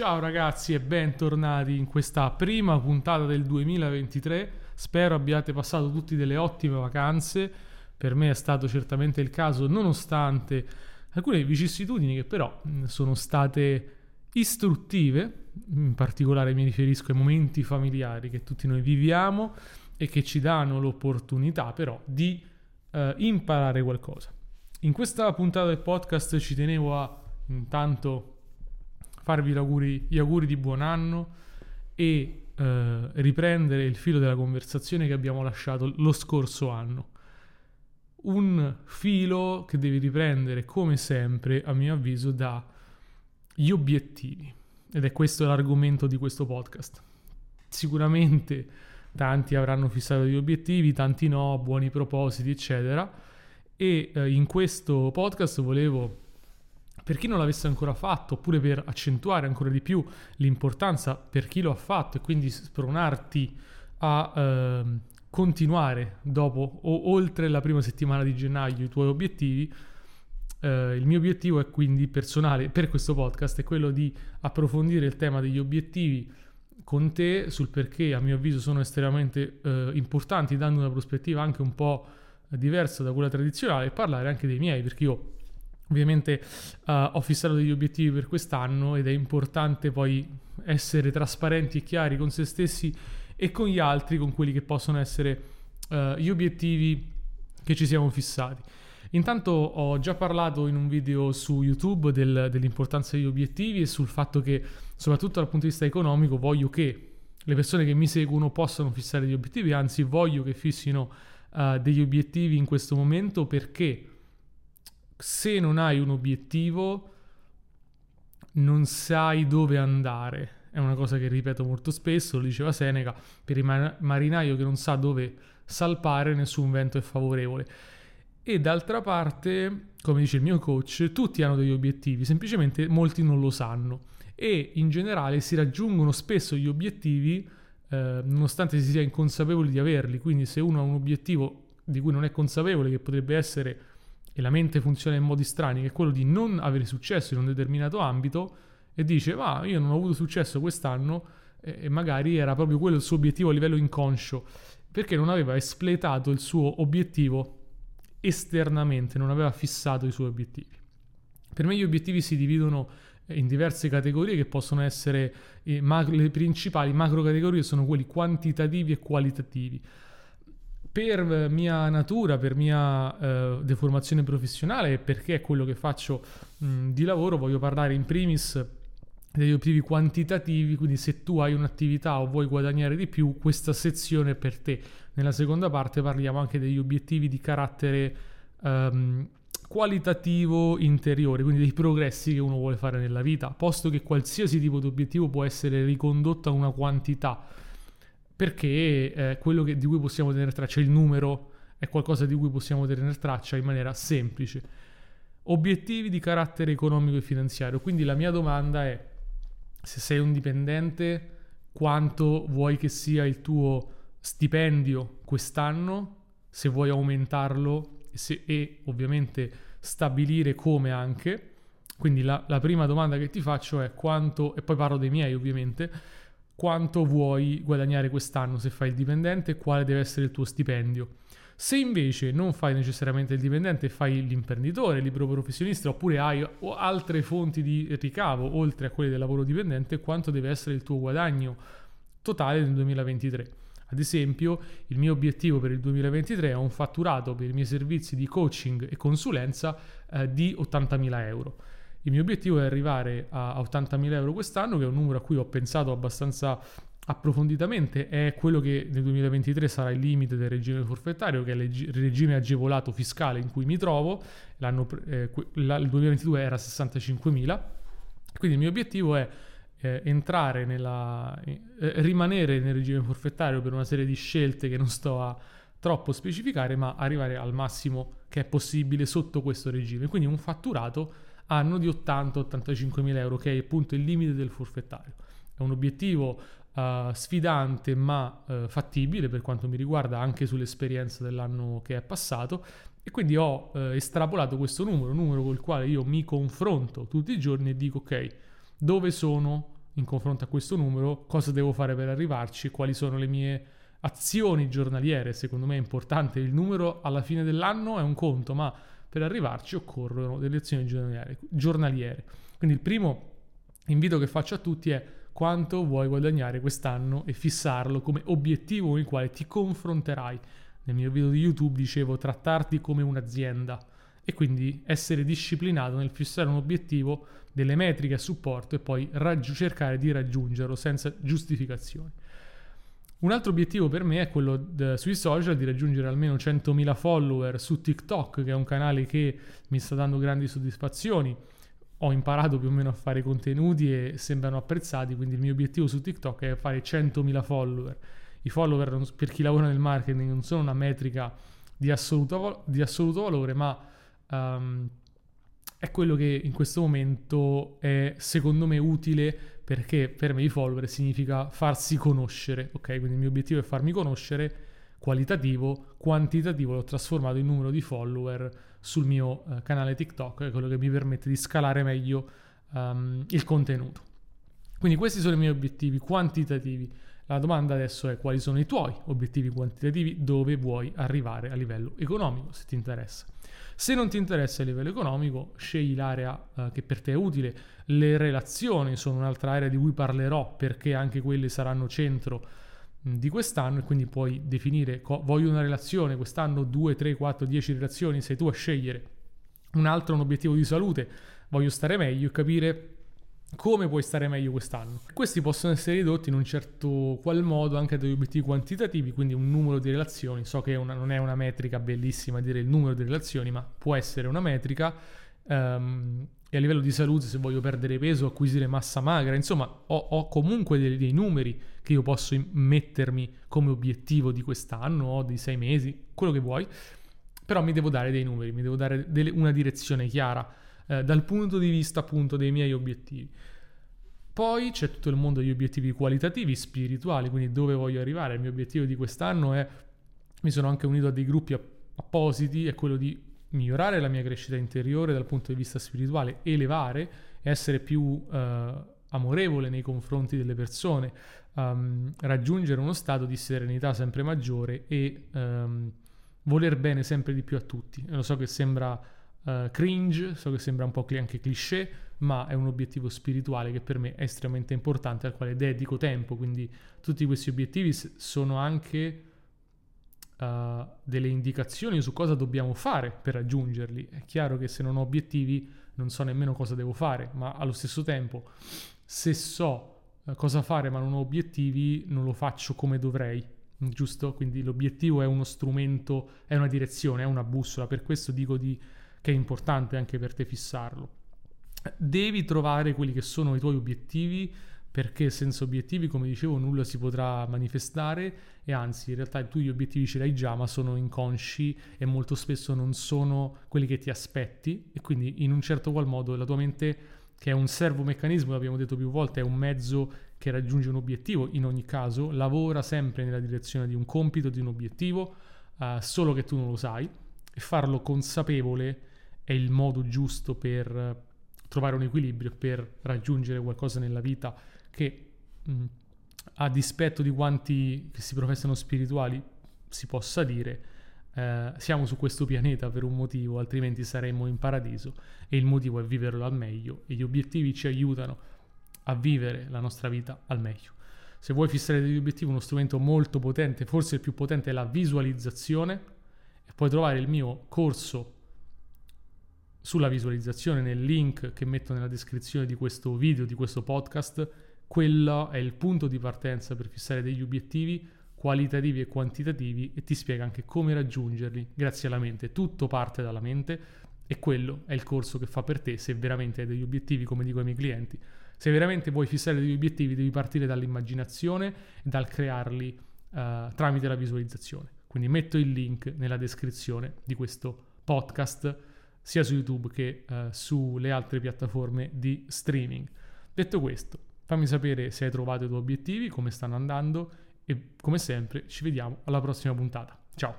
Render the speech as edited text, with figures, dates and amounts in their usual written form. Ciao ragazzi e bentornati in questa prima puntata del 2023. Spero abbiate passato tutti delle ottime vacanze. Per me è stato certamente il caso, nonostante alcune vicissitudini che però sono state istruttive. In particolare mi riferisco ai momenti familiari che tutti noi viviamo e che ci danno l'opportunità però di imparare qualcosa. In questa puntata del podcast ci tenevo a intanto farvi gli auguri di buon anno e riprendere il filo della conversazione che abbiamo lasciato lo scorso anno. Un filo che devi riprendere, come sempre, a mio avviso, dagli obiettivi. Ed è questo l'argomento di questo podcast. Sicuramente tanti avranno fissato gli obiettivi, tanti no, buoni propositi, eccetera. E in questo podcast volevo, per chi non l'avesse ancora fatto, oppure per accentuare ancora di più l'importanza per chi lo ha fatto e quindi spronarti a continuare dopo o oltre la prima settimana di gennaio i tuoi obiettivi, il mio obiettivo è quindi personale per questo podcast, è quello di approfondire il tema degli obiettivi con te, sul perché a mio avviso sono estremamente importanti, dando una prospettiva anche un po' diversa da quella tradizionale, e parlare anche dei miei, perché io ovviamente ho fissato degli obiettivi per quest'anno ed è importante poi essere trasparenti e chiari con se stessi e con gli altri, con quelli che possono essere gli obiettivi che ci siamo fissati. Intanto ho già parlato in un video su YouTube dell'importanza degli obiettivi e sul fatto che, soprattutto dal punto di vista economico, voglio che le persone che mi seguono possano fissare degli obiettivi, anzi voglio che fissino degli obiettivi in questo momento, perché se non hai un obiettivo non sai dove andare. È una cosa che ripeto molto spesso, lo diceva Seneca, per il marinaio che non sa dove salpare nessun vento è favorevole. E d'altra parte, come dice il mio coach, tutti hanno degli obiettivi, semplicemente molti non lo sanno, e in generale si raggiungono spesso gli obiettivi nonostante si sia inconsapevoli di averli. Quindi se uno ha un obiettivo di cui non è consapevole, che potrebbe essere, e la mente funziona in modi strani, che è quello di non avere successo in un determinato ambito, e dice ma io non ho avuto successo quest'anno, e magari era proprio quello il suo obiettivo a livello inconscio, perché non aveva espletato il suo obiettivo esternamente, non aveva fissato i suoi obiettivi. Per me gli obiettivi si dividono in diverse categorie che possono essere le principali macro categorie sono quelli quantitativi e qualitativi. Per mia natura, per mia deformazione professionale, perché è quello che faccio di lavoro, voglio parlare in primis degli obiettivi quantitativi, quindi se tu hai un'attività o vuoi guadagnare di più, questa sezione è per te. Nella seconda parte parliamo anche degli obiettivi di carattere qualitativo interiore, quindi dei progressi che uno vuole fare nella vita, posto che qualsiasi tipo di obiettivo può essere ricondotto a una quantità, perché quello di cui possiamo tenere traccia, il numero, è qualcosa di cui possiamo tenere traccia in maniera semplice. Obiettivi di carattere economico e finanziario. Quindi la mia domanda è, se sei un dipendente, quanto vuoi che sia il tuo stipendio quest'anno, se vuoi aumentarlo, e ovviamente stabilire come anche. Quindi la prima domanda che ti faccio è quanto, e poi parlo dei miei ovviamente, quanto vuoi guadagnare quest'anno se fai il dipendente, quale deve essere il tuo stipendio. Se invece non fai necessariamente il dipendente, fai l'imprenditore, il libero professionista, oppure hai altre fonti di ricavo oltre a quelle del lavoro dipendente, quanto deve essere il tuo guadagno totale nel 2023. Ad esempio, il mio obiettivo per il 2023 è un fatturato per i miei servizi di coaching e consulenza di 80.000 euro. Il mio obiettivo è arrivare a 80.000 euro quest'anno, che è un numero a cui ho pensato abbastanza approfonditamente. È quello che nel 2023 sarà il limite del regime forfettario, che è il regime agevolato fiscale in cui mi trovo. Il 2022 era 65.000. Quindi il mio obiettivo è entrare rimanere nel regime forfettario per una serie di scelte che non sto a troppo specificare, ma arrivare al massimo che è possibile sotto questo regime. Quindi un fatturato anno di 80-85.000 euro, che è appunto il limite del forfettario. È un obiettivo sfidante ma fattibile per quanto mi riguarda, anche sull'esperienza dell'anno che è passato, e quindi ho estrapolato questo numero col quale io mi confronto tutti i giorni e dico ok, dove sono in confronto a questo numero, cosa devo fare per arrivarci, quali sono le mie azioni giornaliere. Secondo me è importante, il numero alla fine dell'anno è un conto, ma per arrivarci occorrono delle azioni giornaliere. Quindi il primo invito che faccio a tutti è: quanto vuoi guadagnare quest'anno e fissarlo come obiettivo con il quale ti confronterai. Nel mio video di YouTube dicevo trattarti come un'azienda, e quindi essere disciplinato nel fissare un obiettivo, delle metriche a supporto, e poi cercare di raggiungerlo senza giustificazioni. Un altro obiettivo per me è quello sui social, di raggiungere almeno 100.000 follower su TikTok, che è un canale che mi sta dando grandi soddisfazioni. Ho imparato più o meno a fare contenuti e sembrano apprezzati, quindi il mio obiettivo su TikTok è fare 100.000 follower. I follower, per chi lavora nel marketing, non sono una metrica di assoluto valore, ma è quello che in questo momento è, secondo me, utile, perché per me i follower significa farsi conoscere, ok? Quindi il mio obiettivo è farmi conoscere, qualitativo, quantitativo. L'ho trasformato in numero di follower sul mio canale TikTok, è quello che mi permette di scalare meglio il contenuto. Quindi questi sono i miei obiettivi quantitativi. La domanda adesso è: quali sono i tuoi obiettivi quantitativi? Dove vuoi arrivare a livello economico, se ti interessa. Se non ti interessa a livello economico, scegli l'area che per te è utile. Le relazioni sono un'altra area di cui parlerò, perché anche quelle saranno centro di quest'anno, e quindi puoi definire: voglio una relazione quest'anno, 2, 3, 4, 10 relazioni, sei tu a scegliere. Un altro è un obiettivo di salute: voglio stare meglio e capire come puoi stare meglio quest'anno. Questi possono essere ridotti in un certo qual modo anche dagli obiettivi quantitativi, quindi un numero di relazioni. So che non è una metrica bellissima dire il numero di relazioni, ma può essere una metrica. E a livello di salute, se voglio perdere peso, acquisire massa magra, insomma ho comunque dei numeri che io posso mettermi come obiettivo di quest'anno o di 6 mesi, quello che vuoi, però mi devo dare dei numeri, mi devo dare una direzione chiara dal punto di vista appunto dei miei obiettivi. Poi c'è tutto il mondo degli obiettivi qualitativi, spirituali, quindi dove voglio arrivare. Il mio obiettivo di quest'anno è, mi sono anche unito a dei gruppi appositi, è quello di migliorare la mia crescita interiore dal punto di vista spirituale, elevare, essere più amorevole nei confronti delle persone, raggiungere uno stato di serenità sempre maggiore e voler bene sempre di più a tutti. Lo so che sembra cringe, so che sembra un po' anche cliché, ma è un obiettivo spirituale che per me è estremamente importante, al quale dedico tempo. Quindi tutti questi obiettivi sono anche delle indicazioni su cosa dobbiamo fare per raggiungerli. È chiaro che se non ho obiettivi non so nemmeno cosa devo fare, ma allo stesso tempo, se so cosa fare ma non ho obiettivi, non lo faccio come dovrei, giusto? Quindi l'obiettivo è uno strumento, è una direzione, è una bussola. Per questo dico che è importante anche per te fissarlo. Devi trovare quelli che sono i tuoi obiettivi, perché senza obiettivi, come dicevo, nulla si potrà manifestare, e anzi in realtà tu gli obiettivi ce li hai già, ma sono inconsci e molto spesso non sono quelli che ti aspetti, e quindi in un certo qual modo la tua mente, che è un servomeccanismo, l'abbiamo detto più volte, è un mezzo che raggiunge un obiettivo in ogni caso, lavora sempre nella direzione di un compito, di un obiettivo, solo che tu non lo sai, e farlo consapevole è il modo giusto per trovare un equilibrio, per raggiungere qualcosa nella vita che, a dispetto di quanti che si professano spirituali, si possa dire siamo su questo pianeta per un motivo, altrimenti saremmo in paradiso, e il motivo è viverlo al meglio, e gli obiettivi ci aiutano a vivere la nostra vita al meglio. Se vuoi fissare degli obiettivi, uno strumento molto potente, forse il più potente, è la visualizzazione, e puoi trovare il mio corso sulla visualizzazione nel link che metto nella descrizione di questo video, di questo podcast. Quello è il punto di partenza per fissare degli obiettivi qualitativi e quantitativi, e ti spiega anche come raggiungerli grazie alla mente. Tutto parte dalla mente, e quello è il corso che fa per te se veramente hai degli obiettivi, come dico ai miei clienti. Se veramente vuoi fissare degli obiettivi, devi partire dall'immaginazione e dal crearli tramite la visualizzazione. Quindi metto il link nella descrizione di questo podcast, sia su YouTube che sulle altre piattaforme di streaming. Detto questo, fammi sapere se hai trovato i tuoi obiettivi, come stanno andando, e come sempre ci vediamo alla prossima puntata. Ciao!